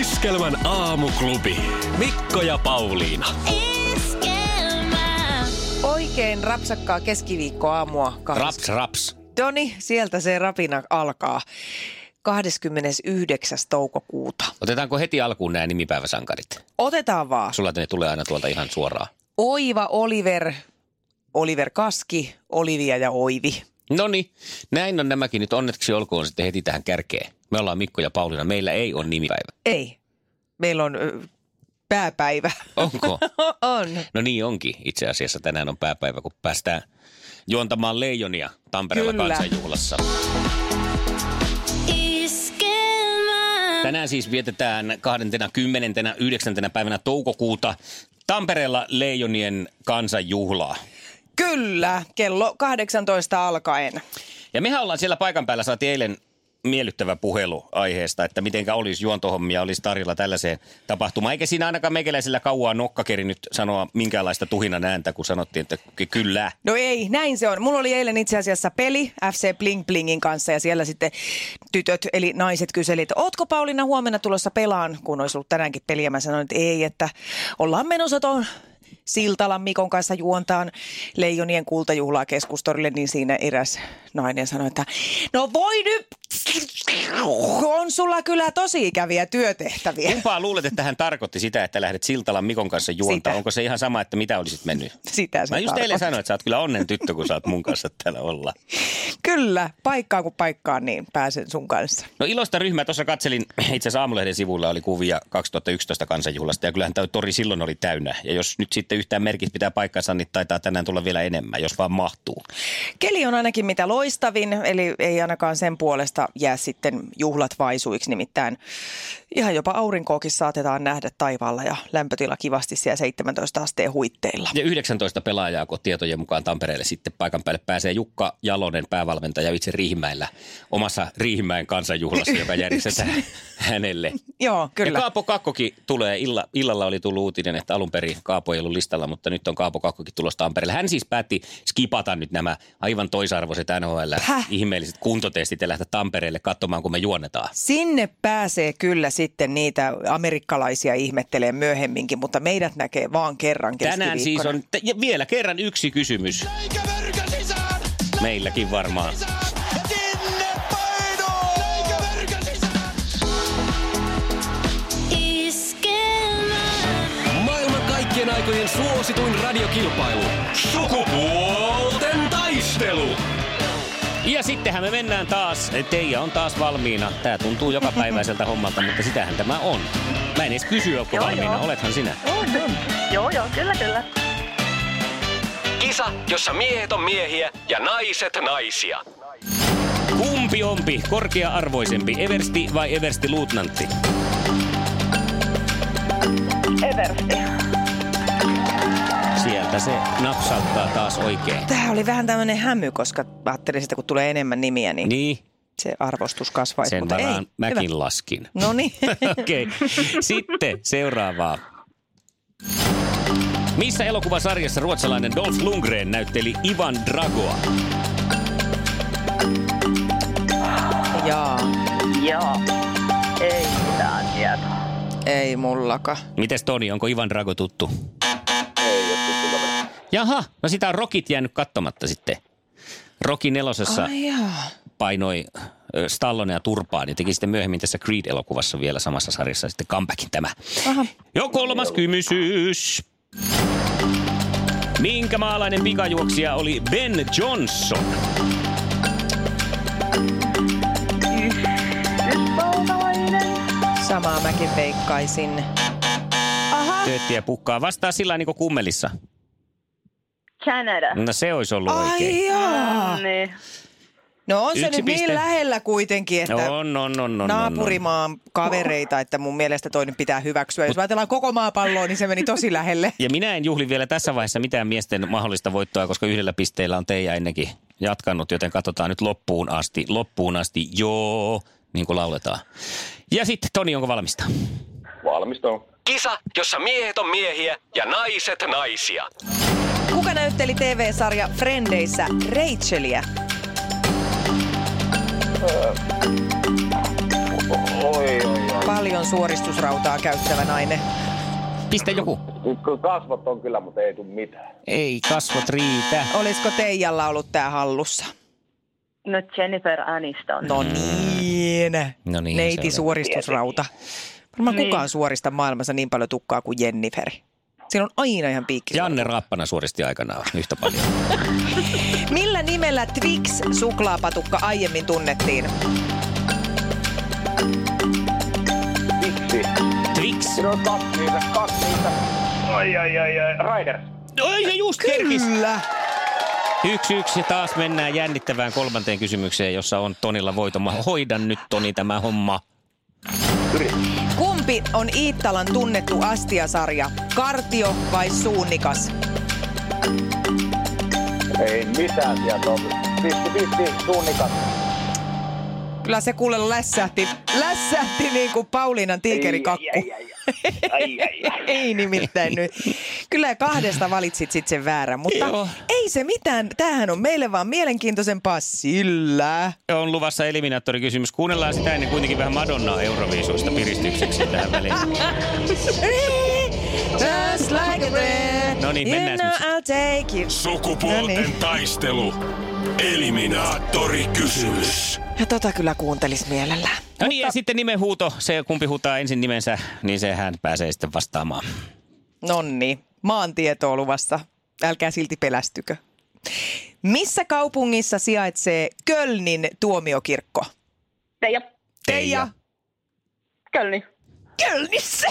Iskelmän aamuklubi. Mikko ja Pauliina. Iskelmä. Oikein rapsakkaa keskiviikkoaamua. Raps, raps. Doni, sieltä se rapina alkaa. 29. toukokuuta. Otetaanko heti alkuun nämä nimipäiväsankarit? Otetaan vaan. Sulla ne tulee aina tuolta ihan suoraan. Oiva, Oliver, Oliver Kaski, Olivia ja Oivi. Noniin, näin on nämäkin nyt. Onneksi olkoon sitten heti tähän kärkeen. Me ollaan Mikko ja Pauliina. Meillä ei ole nimipäivä. Ei. Meillä on pääpäivä. Onko? On. No niin onkin. Itse asiassa tänään on pääpäivä, kun päästään juontamaan leijonia Tampereella kansanjuhlassa. Tänään siis vietetään 29. päivänä toukokuuta Tampereella leijonien kansanjuhlaa. Kyllä, kello 18 alkaen. Ja mehän ollaan siellä paikan päällä, saatiin eilen miellyttävä puhelu aiheesta, että mitenkä olisi juontohommia, olisi tarjolla tällaiseen tapahtumaan. Eikä siinä ainakaan meikäläisellä kauaa nokka kerinyt sanoa minkäänlaista tuhinan ääntä, kun sanottiin, että kyllä. No ei, näin se on. Mulla oli eilen itse asiassa peli FC Pling Plingin kanssa ja siellä sitten tytöt, eli naiset kyseli, että ootko Pauliina huomenna tulossa pelaan, kun olisi ollut tänäänkin peliä. Mä sanoin, että ei, että ollaan menossa tuon Siltalan Mikon kanssa juontaan leijonien kultajuhlaa Keskustorille, niin siinä eräs nainen sanoi, että no voi nyt, on sulla kyllä tosi ikäviä työtehtäviä. Kumpaa luulet, että hän tarkoitti sitä, että lähdet Siltalan Mikon kanssa juontaan? Onko se ihan sama, että mitä olisit mennyt? Sitä se mä just eilen sanoin, että sä oot kyllä onnen tyttö, kun sä oot mun kanssa täällä olla. Kyllä, paikkaan kun paikkaan, niin pääsen sun kanssa. No iloista ryhmää. Tuossa katselin, itse asiassa Aamulehden sivulla oli kuvia 2011 kansanjuhlasta ja kyllähän tämä tori silloin oli täynnä. Ja jos nyt sitten yhtään merkit pitää paikkansa, niin taitaa tänään tulla vielä enemmän, jos vaan mahtuu. Keli on ainakin mitä loistavin, eli ei ainakaan sen puolesta jää sitten juhlat vaisuiksi. Nimittäin ihan jopa aurinkoakin saatetaan nähdä taivaalla ja lämpötila kivasti siellä 17 asteen huitteilla. Ja 19 pelaajaa, kun tietojen mukaan Tampereelle sitten paikan päälle pääsee Jukka Jalonen, päävalmentaja itse Riihimäellä, omassa Riihimäen kansanjuhlassa, joka järjestetään hänelle. Joo, kyllä. Ja Kaapo Kakkokin tulee. Illalla oli tullut uutinen, että alun perin Kaapo ei ollut listalla, mutta nyt on Kaapo Kakkokin tulossa Tampereelle. Hän siis päätti skipata nyt nämä aivan toisarvoiset NHL-ihmeelliset kuntotestit ja lähteä Tampereelle katsomaan, kun me juonnetaan. Sinne pääsee kyllä sitten niitä amerikkalaisia ihmettelee myöhemminkin, mutta meidät näkee vaan kerran keskiviikkona. Tänään siis on vielä kerran yksi kysymys. Meilläkin varmaan. Maailman kaikkien aikojen suosituin radiokilpailu. Sukupuolten taistelu. Ja sittenhän me mennään taas. Teija on taas valmiina. Tää tuntuu jokapäiväiseltä hommalta, mutta sitähän tämä on. Mä en edes kysy, ootko valmiina. Joo. Olethan sinä. Joo, kyllä. Kisa, jossa miehet on miehiä ja naiset naisia. Kumpi ompi, korkea-arvoisempi, eversti vai eversti-luutnantti? Eversti. Sieltä se napsauttaa taas oikein. Tää oli vähän tämmönen hämy, koska ajattelin sitä, kun tulee enemmän nimiä, niin. Se arvostus kasvaisi. Sen mutta varaan ei, mäkin hyvä. Laskin. Noniin. Okei. Sitten seuraavaa. Missä elokuvasarjassa ruotsalainen Dolph Lundgren näytteli Ivan Dragoa? Jaa. Ei mitään tiedä. Ei mullakaan. Mites Toni, onko Ivan Drago tuttu? Ei ole tuttu. Jaha, no sitä on Rockit jäänyt katsomatta sitten. Rocky 4:ssä painoi Stallonea turpaan ja teki sitten myöhemmin tässä Creed-elokuvassa vielä samassa sarjassa sitten comebackin tämä. Aha. Jo kolmas kysymys. Minkä maalainen pikajuoksija oli Ben Johnson? Samaa mäkin veikkaisin. Aha. Tööttiä pukkaa. Vastaa sillä niin kuin Kummelissa. Canada. No se olisi ollut oikein. Ai jaa. No on se nyt niin lähellä kuitenkin, että naapurimaan kavereita, että mun mielestä toi nyt pitää hyväksyä. Jos ajatellaan koko maapalloa, niin se meni tosi lähelle. Ja minä en juhli vielä tässä vaiheessa mitään miesten mahdollista voittoa, koska yhdellä pisteellä on teijä ennenkin jatkanut, joten katsotaan nyt loppuun asti, joo, niin kuin lauletaan. Ja sitten Toni, onko valmista? Valmista on. Kisa, jossa miehet on miehiä ja naiset naisia. Kuka näytteli TV-sarja Friendeissä Racheliä? Paljon suoristusrautaa käyttävä nainen. Piste joku. Kasvot on kyllä, mutta ei tule mitään. Ei kasvot riitä. Olisiko Teijalla ollut tää hallussa? No Jennifer Aniston. No niin. Neiti suoristusrauta. Varmaan kukaan suorista maailmassa niin paljon tukkaa kuin Jennifer. Siinä on aina ihan piikki. Janne Rappana suoristi aikanaan yhtä paljon. Millä nimellä Twix-suklaapatukka aiemmin tunnettiin? Twix. Siinä on kaksi niitä. Ai. Raider. Ai ja just kerkis. Kyllä. 1-1 ja taas mennään jännittävään kolmanteen kysymykseen, jossa on Tonilla voitoma. Hoida nyt Toni tämä homma. Kumpi on Iittalan tunnettu astiasarja? Kartio vai Suunnikas? Ei mitään tietoa. Pisti, Suunnikas. Kyllä se kuule lässähti niin kuin Pauliinan tiikerikakku. Ai. Ei nimittäin nyt. Kyllä kahdesta valitsit sitten sen väärän, mutta joo. Ei se mitään. Tämähän on meille vaan mielenkiintoisempaa sillä. On luvassa eliminaattorikysymys. Kuunnellaan sitä ennen kuitenkin vähän Madonnaa Euroviisuista piristykseksi tähän väliin. Just like a breath. No niin, mennään nyt. Sukupuolten taistelu. Eliminaattorikysymys. Ja tota kyllä kuuntelis mielellään. No niin, ja sitten nimen huuto. Se kumpi huutaa ensin nimensä, niin sehän pääsee sitten vastaamaan. Nonni, maantietoa luvassa. Älkää silti pelästykö. Missä kaupungissa sijaitsee Kölnin tuomiokirkko? Teija. Kölnissä!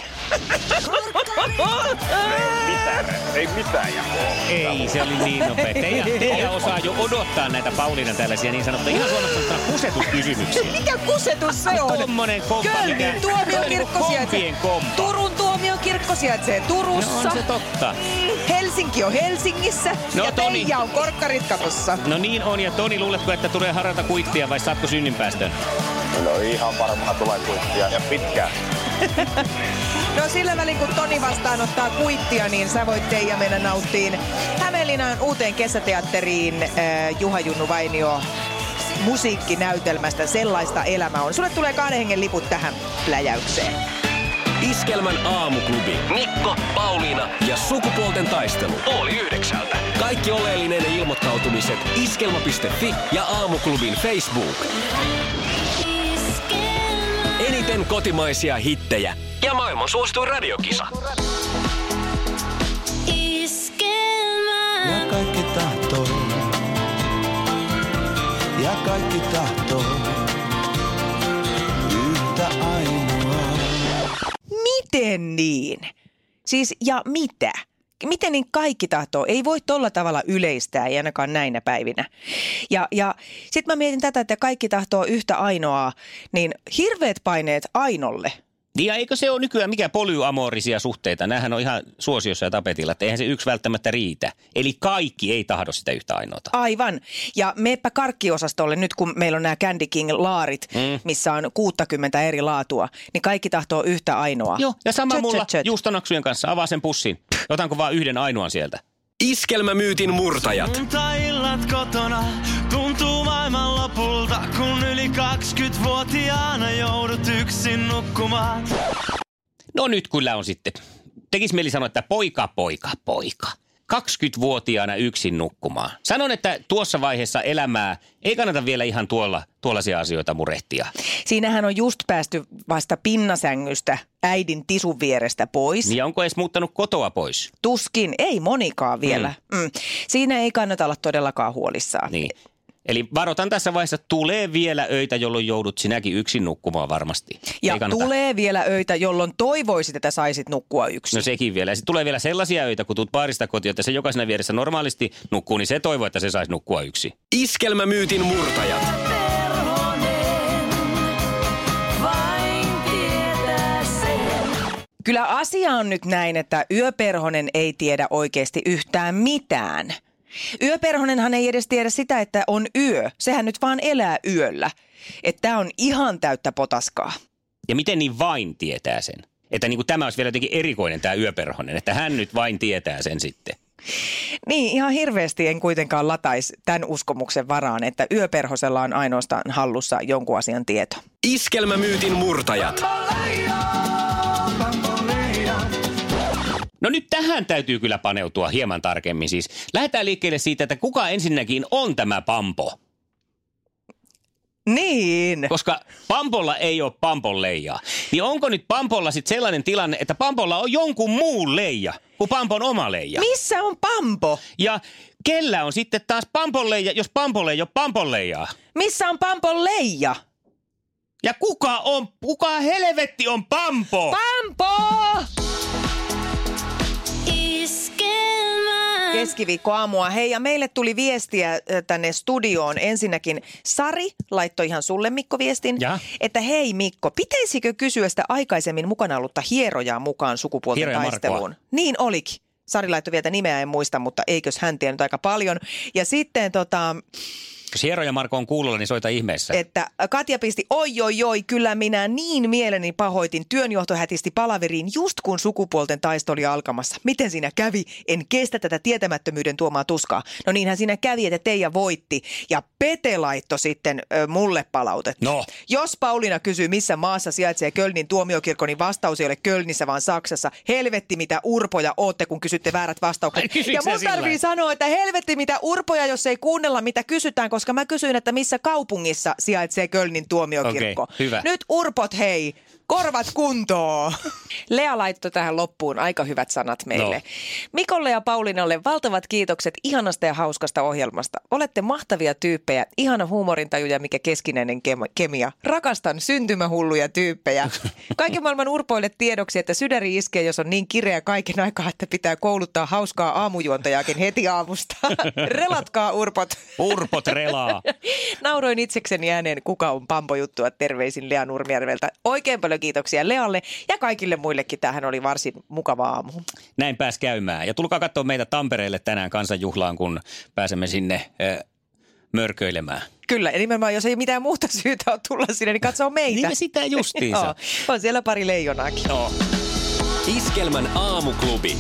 Ei mitään jakoa. Ei, se oli niin nopea. Teija osaa jo odottaa näitä Pauliinan tällaisia niin sanottuja ihan suorastaan kusetuskysymyksiä. Mikä kusetus se on? Tommonen kompa. Kölnin tuomiokirkko sijaitsee. Turun tuomiokirkko sijaitsee Turussa. No on se totta. Helsinki on Helsingissä. No, ja Toni. Teija on korkkaritkatossa. No niin on. Ja Toni, luuletko, että tulee harrata kuittia vai saatko synninpäästön? No ihan varmaan tulee kuittia ja pitkään. No sillä välin kun Toni vastaanottaa kuittia, niin sä voit Teija mennä nauttiin Hämeenlinnan uuteen kesäteatteriin Juha Junnu Vainio musiikkinäytelmästä Sellaista elämää on. Sulle tulee 2 hengen liput tähän pläjäykseen. Iskelmän aamuklubi. Mikko, Pauliina ja sukupuolten taistelu. 8:30. Kaikki oleellinen ilmoittautumiset iskelma.fi ja aamuklubin Facebook. Eniten kotimaisia hittejä ja maailman suosituin radiokisa. Iskelmä. Ja kaikki tahtoo. Yhtä ainoa. Miten niin? Siis ja mitä? Miten niin kaikki tahtoo? Ei voi tolla tavalla yleistää, ei ainakaan näinä päivinä. Ja sit mä mietin tätä, että kaikki tahtoo yhtä ainoaa, niin hirveät paineet Ainolle. Ja eikö se ole nykyään mikä polyamoorisia suhteita? Nämähän on ihan suosiossa ja tapetilla, että eihän se yksi välttämättä riitä. Eli kaikki ei tahdo sitä yhtä ainoata. Aivan. Ja meepä karkkiosastolle nyt, kun meillä on nämä Candy King-laarit, missä on 60 eri laatua, niin kaikki tahtoo yhtä ainoa. Joo, ja sama mulla juustonaksujen kanssa. Avaa sen pussin. Otanko vaan yhden ainoan sieltä? Iskelmämyytin murtajat. Illat kotona tuntuu maailman lopulta, kun yli 20-vuotiaana joudut yksin nukkumaan. No nyt kyllä on sitten. Tekis mieli sanoa, että poika. 20-vuotiaana yksin nukkumaan. Sanon, että tuossa vaiheessa elämää ei kannata vielä ihan tuollaisia asioita murehtia. Siinähän on just päästy vasta pinnasängystä äidin tisun vierestä pois. Niin onko edes muuttanut kotoa pois? Tuskin, ei monikaan vielä. Siinä ei kannata olla todellakaan huolissaan. Niin. Eli varoitan tässä vaiheessa, tulee vielä öitä, jolloin joudut sinäkin yksin nukkumaan varmasti. Ja tulee vielä öitä, jolloin toivoisit, että saisit nukkua yksin. No sekin vielä. Ja sitten tulee vielä sellaisia öitä, kun tuut baarista kotiin, että se joka siinä vieressä normaalisti nukkuu, niin se toivoo, että se saisi nukkua yksin. Iskelmämyytin murtajat. Kyllä asia on nyt näin, että yöperhonen ei tiedä oikeasti yhtään mitään. Yöperhonenhan ei edes tiedä sitä, että on yö. Sehän nyt vaan elää yöllä. Että tämä on ihan täyttä potaskaa. Ja miten niin vain tietää sen? Että niin kuin tämä olisi vielä jotenkin erikoinen tämä yöperhonen, että hän nyt vain tietää sen sitten. Niin, ihan hirveästi en kuitenkaan lataisi tämän uskomuksen varaan, että yöperhosella on ainoastaan hallussa jonkun asian tieto. Iskelmämyytin murtajat. No nyt tähän täytyy kyllä paneutua hieman tarkemmin siis. Lähdetään liikkeelle siitä, että kuka ensinnäkin on tämä Pampo? Niin. Koska Pampolla ei ole Pampon leijaa. Niin onko nyt Pampolla sitten sellainen tilanne, että Pampolla on jonkun muun leija kuin Pampon oma leija? Missä on Pampo? Ja kellä on sitten taas Pampon leija, jos Pampolla ei ole Pampon leijaa? Missä on Pampon leija? Ja kuka helvetti on Pampo? Pampo! Keskiviikkoaamua. Hei, ja meille tuli viestiä tänne studioon. Ensinnäkin Sari laittoi ihan sulle, Mikko, viestin, ja että hei Mikko, pitäisikö kysyä sitä aikaisemmin mukana ollutta hierojaa mukaan sukupuolten taisteluun? Niin olikin. Sari laittoi vielä nimeä, en muista, mutta eikös hän tiennyt aika paljon. Ja sitten jos Hieroja Marko on kuulolla, niin soita ihmeessä. Että Katja pisti, oi, kyllä minä niin mieleni pahoitin. Työnjohto hätisti palaveriin just kun sukupuolten taisto oli alkamassa. Miten siinä kävi? En kestä tätä tietämättömyyden tuomaa tuskaa. No niinhän siinä kävi, että Teija voitti. Ja Pete laitto sitten mulle palautetta. No. Jos Pauliina kysyy, missä maassa sijaitsee Kölnin tuomiokirkko, niin vastaus ei ole Kölnissä, vaan Saksassa. Helvetti, mitä urpoja ootte, kun kysytte väärät vastaukset. Ja mun tarvii sanoa, että helvetti, mitä urpoja, jos ei kuunnella, mitä kysytään, koska mä kysyin, että missä kaupungissa sijaitsee Kölnin tuomiokirkko. Okay, nyt urpot, hei, korvat kuntoon. Lea laittoi tähän loppuun aika hyvät sanat meille. No. Mikolle ja Pauliinalle valtavat kiitokset ihanasta ja hauskasta ohjelmasta. Olette mahtavia tyyppejä, ihana huumorintaju ja mikä keskinäinen kemia. Rakastan syntymähulluja tyyppejä. Kaiken maailman urpoille tiedoksi, että sydäri iskee, jos on niin kireä kaiken aikaa, että pitää kouluttaa hauskaa aamujuontajaakin heti aamusta. Relatkaa urpot. Urpot relaa. Nauroin itsekseni ääneen, kuka on Pampo-juttua. Terveisin Lea Nurmijärveltä. Oikein paljon kiitoksia Lealle ja kaikille muillekin. Tämähän oli varsin mukava aamu. Näin pääsi käymään. Ja tulkaa katsoa meitä Tampereelle tänään kansanjuhlaan, kun pääsemme sinne mörköilemään. Kyllä, ja nimenomaan jos ei mitään muuta syytä ole tulla sinne, niin katsoa meitä. Niin me sitä justiinsa. No, on siellä pari leijonaakin. No. Iskelmän aamuklubi.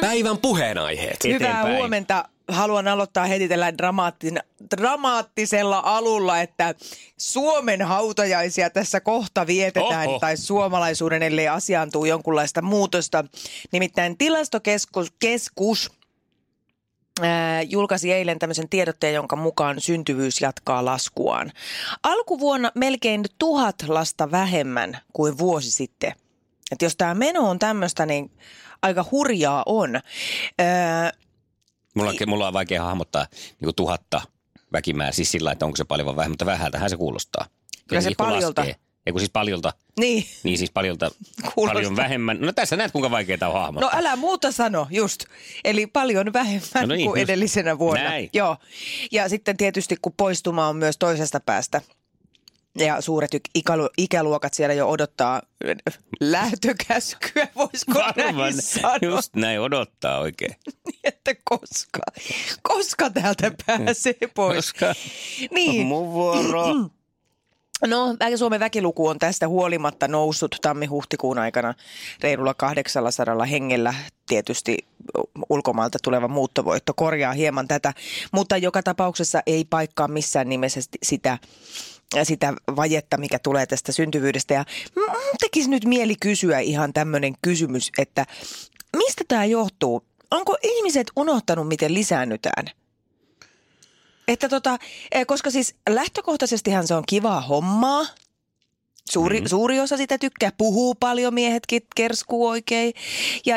Päivän puheenaiheet. Hyvää huomenta. Haluan aloittaa heti tällä dramaattisella alulla, että Suomen hautajaisia tässä kohta vietetään. Oho. Tai suomalaisuuden, ellei asiaantuu jonkunlaista muutosta. Nimittäin Tilastokeskus julkaisi eilen tämmöisen tiedotteen, jonka mukaan syntyvyys jatkaa laskuaan. Alkuvuonna melkein 1000 lasta vähemmän kuin vuosi sitten. Et jos tämä meno on tämmöistä, niin aika hurjaa on. Mulla on vaikea hahmottaa niin 1000 väkimää, siis sillä, että onko se paljon vai vähän, mutta vähältähän se kuulostaa. Kyllä se paljolta. Eiku siis paljolta. Niin siis paljolta paljon vähemmän. No tässä näet, kuinka vaikeaa on hahmottaa. No älä muuta sano, just. Eli paljon vähemmän kuin edellisenä vuonna. Näin. Joo. Ja sitten tietysti, kun poistuma on myös toisesta päästä. Ja suuret ikäluokat siellä jo odottaa lähtökäskyä, voisiko näin sanoa? Just näin, odottaa oikein. Niin, että koska täältä pääsee pois. Koska niin. Mun vuoro. No, Suomen väkiluku on tästä huolimatta noussut tammi-huhtikuun aikana reilulla 800 hengellä. Tietysti ulkomailta tuleva muuttovoitto korjaa hieman tätä, mutta joka tapauksessa ei paikkaa missään nimessä sitä vajetta, mikä tulee tästä syntyvyydestä. Ja tekisi nyt mieli kysyä ihan tämmöinen kysymys, että mistä tämä johtuu? Onko ihmiset unohtanut, miten lisäännytään? Että koska siis lähtökohtaisestihan se on kivaa hommaa. Suuri osa sitä tykkää. Puhuu paljon, miehetkin kerskuu oikein. Ja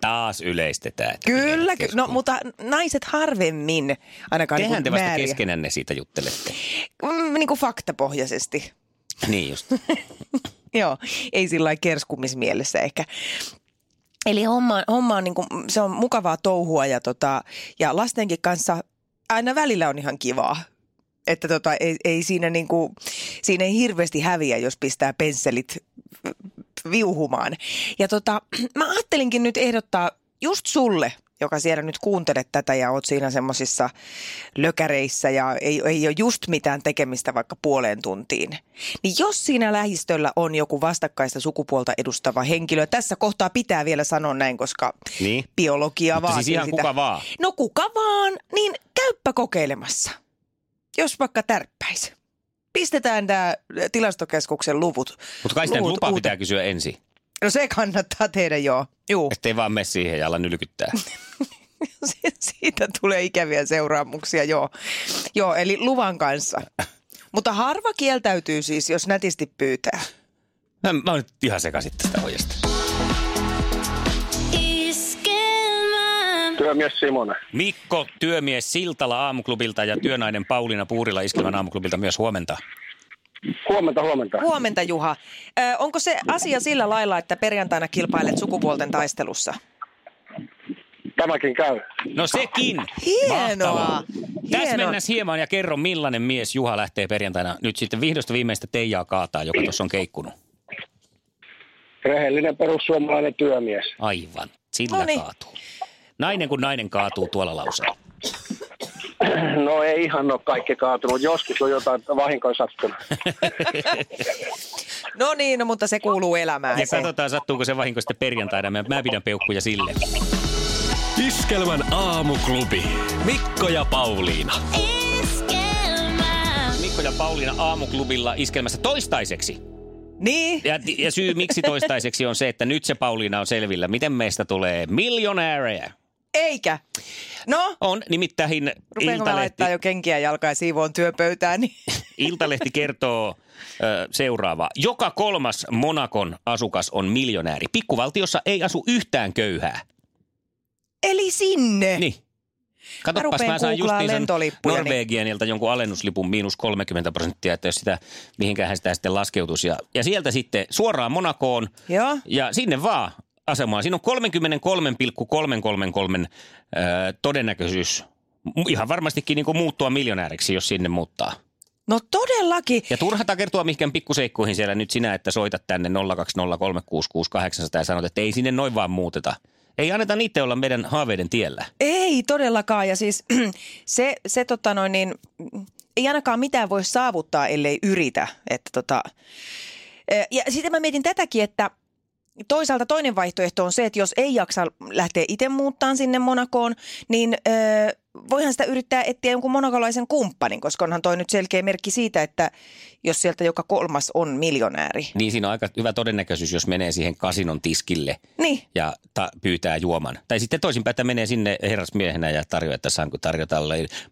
taas yleistetään. Kyllä, no, mutta naiset harvemmin ainakaan määriä. Tehän te vasta keskenänne siitä juttelette. Niin kuin faktapohjaisesti. Niin just. Joo, ei sillä lailla kerskumismielessä ehkä. Eli homma on, niin kuin, se on mukavaa touhua ja lastenkin kanssa aina välillä on ihan kivaa. Että ei siinä niinku, siinä ei hirveästi häviä, jos pistää pensselit viuhumaan. Ja mä ajattelinkin nyt ehdottaa just sulle, joka siellä nyt kuuntelet tätä ja oot siinä semmosissa lökäreissä ja ei ole just mitään tekemistä vaikka puoleen tuntiin. Niin jos siinä lähistöllä on joku vastakkaista sukupuolta edustava henkilö, tässä kohtaa pitää vielä sanoa näin, koska niin. Biologia mutta vaatii siis ihan sitä. Kuka vaan. No kuka vaan, niin käyppä kokeilemassa. Jos vaikka tärppäisi. Pistetään nämä Tilastokeskuksen luvut. Mutta kai sitä lupaa pitää kysyä ensin. No se kannattaa tehdä, joo. Juu. Ettei vaan mene siihen ja ala nylkyttää. Siitä tulee ikäviä seuraamuksia, joo. Joo, eli luvan kanssa. Mutta harva kieltäytyy siis, jos nätisti pyytää. Mä oon nyt ihan sekaisin tästä ojasta. Työmies Simonen. Mikko, työmies Siltala aamuklubilta ja työnainen Pauliina Puurila Iskelmän aamuklubilta myös huomenta. Huomenta. Huomenta, Juha. Onko se asia sillä lailla, että perjantaina kilpailet sukupuolten taistelussa? Tämäkin käy. No sekin. Hienoa. Tässä mennään hieman ja kerro, millainen mies Juha lähtee perjantaina nyt sitten vihdosta viimeistä Teijaa kaataa, joka tuossa on keikkunut. Rehellinen perussuomalainen työmies. Aivan. Sillä Noniin. Kaatuu. Nainen kun nainen kaatuu tuolla lauseella. No ei ihan ole kaikki kaatunut. Joskus on jotain vahinkoja sattunut. No niin, no, mutta se kuuluu elämään. Ja katsotaan, sattuuko se vahinko sitten perjantaina. Mä pidän peukkuja sille. Iskelmän aamuklubi. Mikko ja Pauliina. Iskelmä. Mikko ja Pauliina aamuklubilla Iskelmässä toistaiseksi. Niin. Ja syy miksi toistaiseksi on se, että nyt se Pauliina on selvillä. Miten meistä tulee miljonäärejä? Eikä. No? On nimittäin Ilta-Lehti. Rupeanko laittaa jo kenkiä jalkaa ja siivoon työpöytään? Niin. Ilta-Lehti kertoo seuraavaa. Joka kolmas Monacon asukas on miljonääri. Pikkuvaltiossa ei asu yhtään köyhää. Eli sinne? Niin. Katsopas, mä saan justiin Norwegianilta jonkun alennuslipun -30%, että jos sitä, mihinkään sitä sitten laskeutuisi. Ja sieltä sitten suoraan Monacoon. Joo. Ja sinne vaan asemaan. Siinä on 33,333 todennäköisyys. Ihan varmastikin niin kuin muuttua miljonääriksi, jos sinne muuttaa. No todellakin. Ja turha takertua mihinkään pikkuseikkuihin siellä nyt sinä, että soitat tänne 020366800 ja sanot, että ei sinne noin vaan muuteta. Ei anneta niitä olla meidän haaveiden tiellä. Ei todellakaan. Ja siis se ei ainakaan mitään voi saavuttaa, ellei yritä. Että ja sitten mä mietin tätäkin, että toisaalta toinen vaihtoehto on se, että jos ei jaksa lähteä itse muuttaan sinne Monacoon, niin voihan sitä yrittää etsiä jonkun monakolaisen kumppanin, koska onhan toi nyt selkeä merkki siitä, että jos sieltä joka kolmas on miljonääri. Niin siinä on aika hyvä todennäköisyys, jos menee siihen kasinon tiskille niin. Ja pyytää juoman. Tai sitten toisinpäin, että menee sinne herrasmiehenä ja tarjoaa, että saanko tarjota.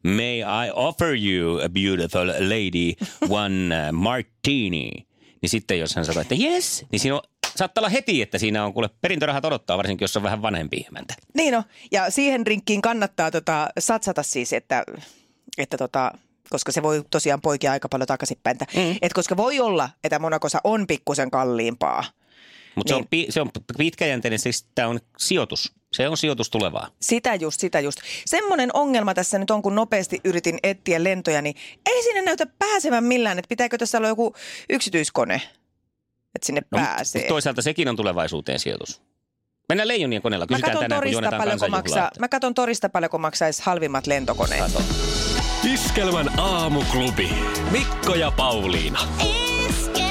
May I offer you a beautiful lady one martini? Niin sitten jos hän sanoo, että yes, niin siinä on... Saattaa olla heti, että siinä on kuule perintörahat odottaa, varsinkin jos on vähän vanhempi emäntä. Niin on. Ja siihen rinkkiin kannattaa satsata siis, että koska se voi tosiaan poikia aika paljon takaisinpäin. Mm. Että koska voi olla, että Monacossa on pikkusen kalliimpaa. Mutta niin. se on pitkäjänteinen, siis tämä on sijoitus. Se on sijoitus tulevaa. Sitä just. Semmoinen ongelma tässä nyt on, kun nopeasti yritin etsiä lentoja, niin ei siinä näytä pääsevän millään. Että pitääkö tässä olla joku yksityiskone? Että sinne pääsee. Toisaalta sekin on tulevaisuuteen sijoitus. Mennään leijonien koneella. Kysytään tänään, kun juonetaan kansanjuhlaa. Mä katson torista paljonko maksaisi halvimmat lentokoneet. Iskelmän aamuklubi. Mikko ja Pauliina. Iskelmä.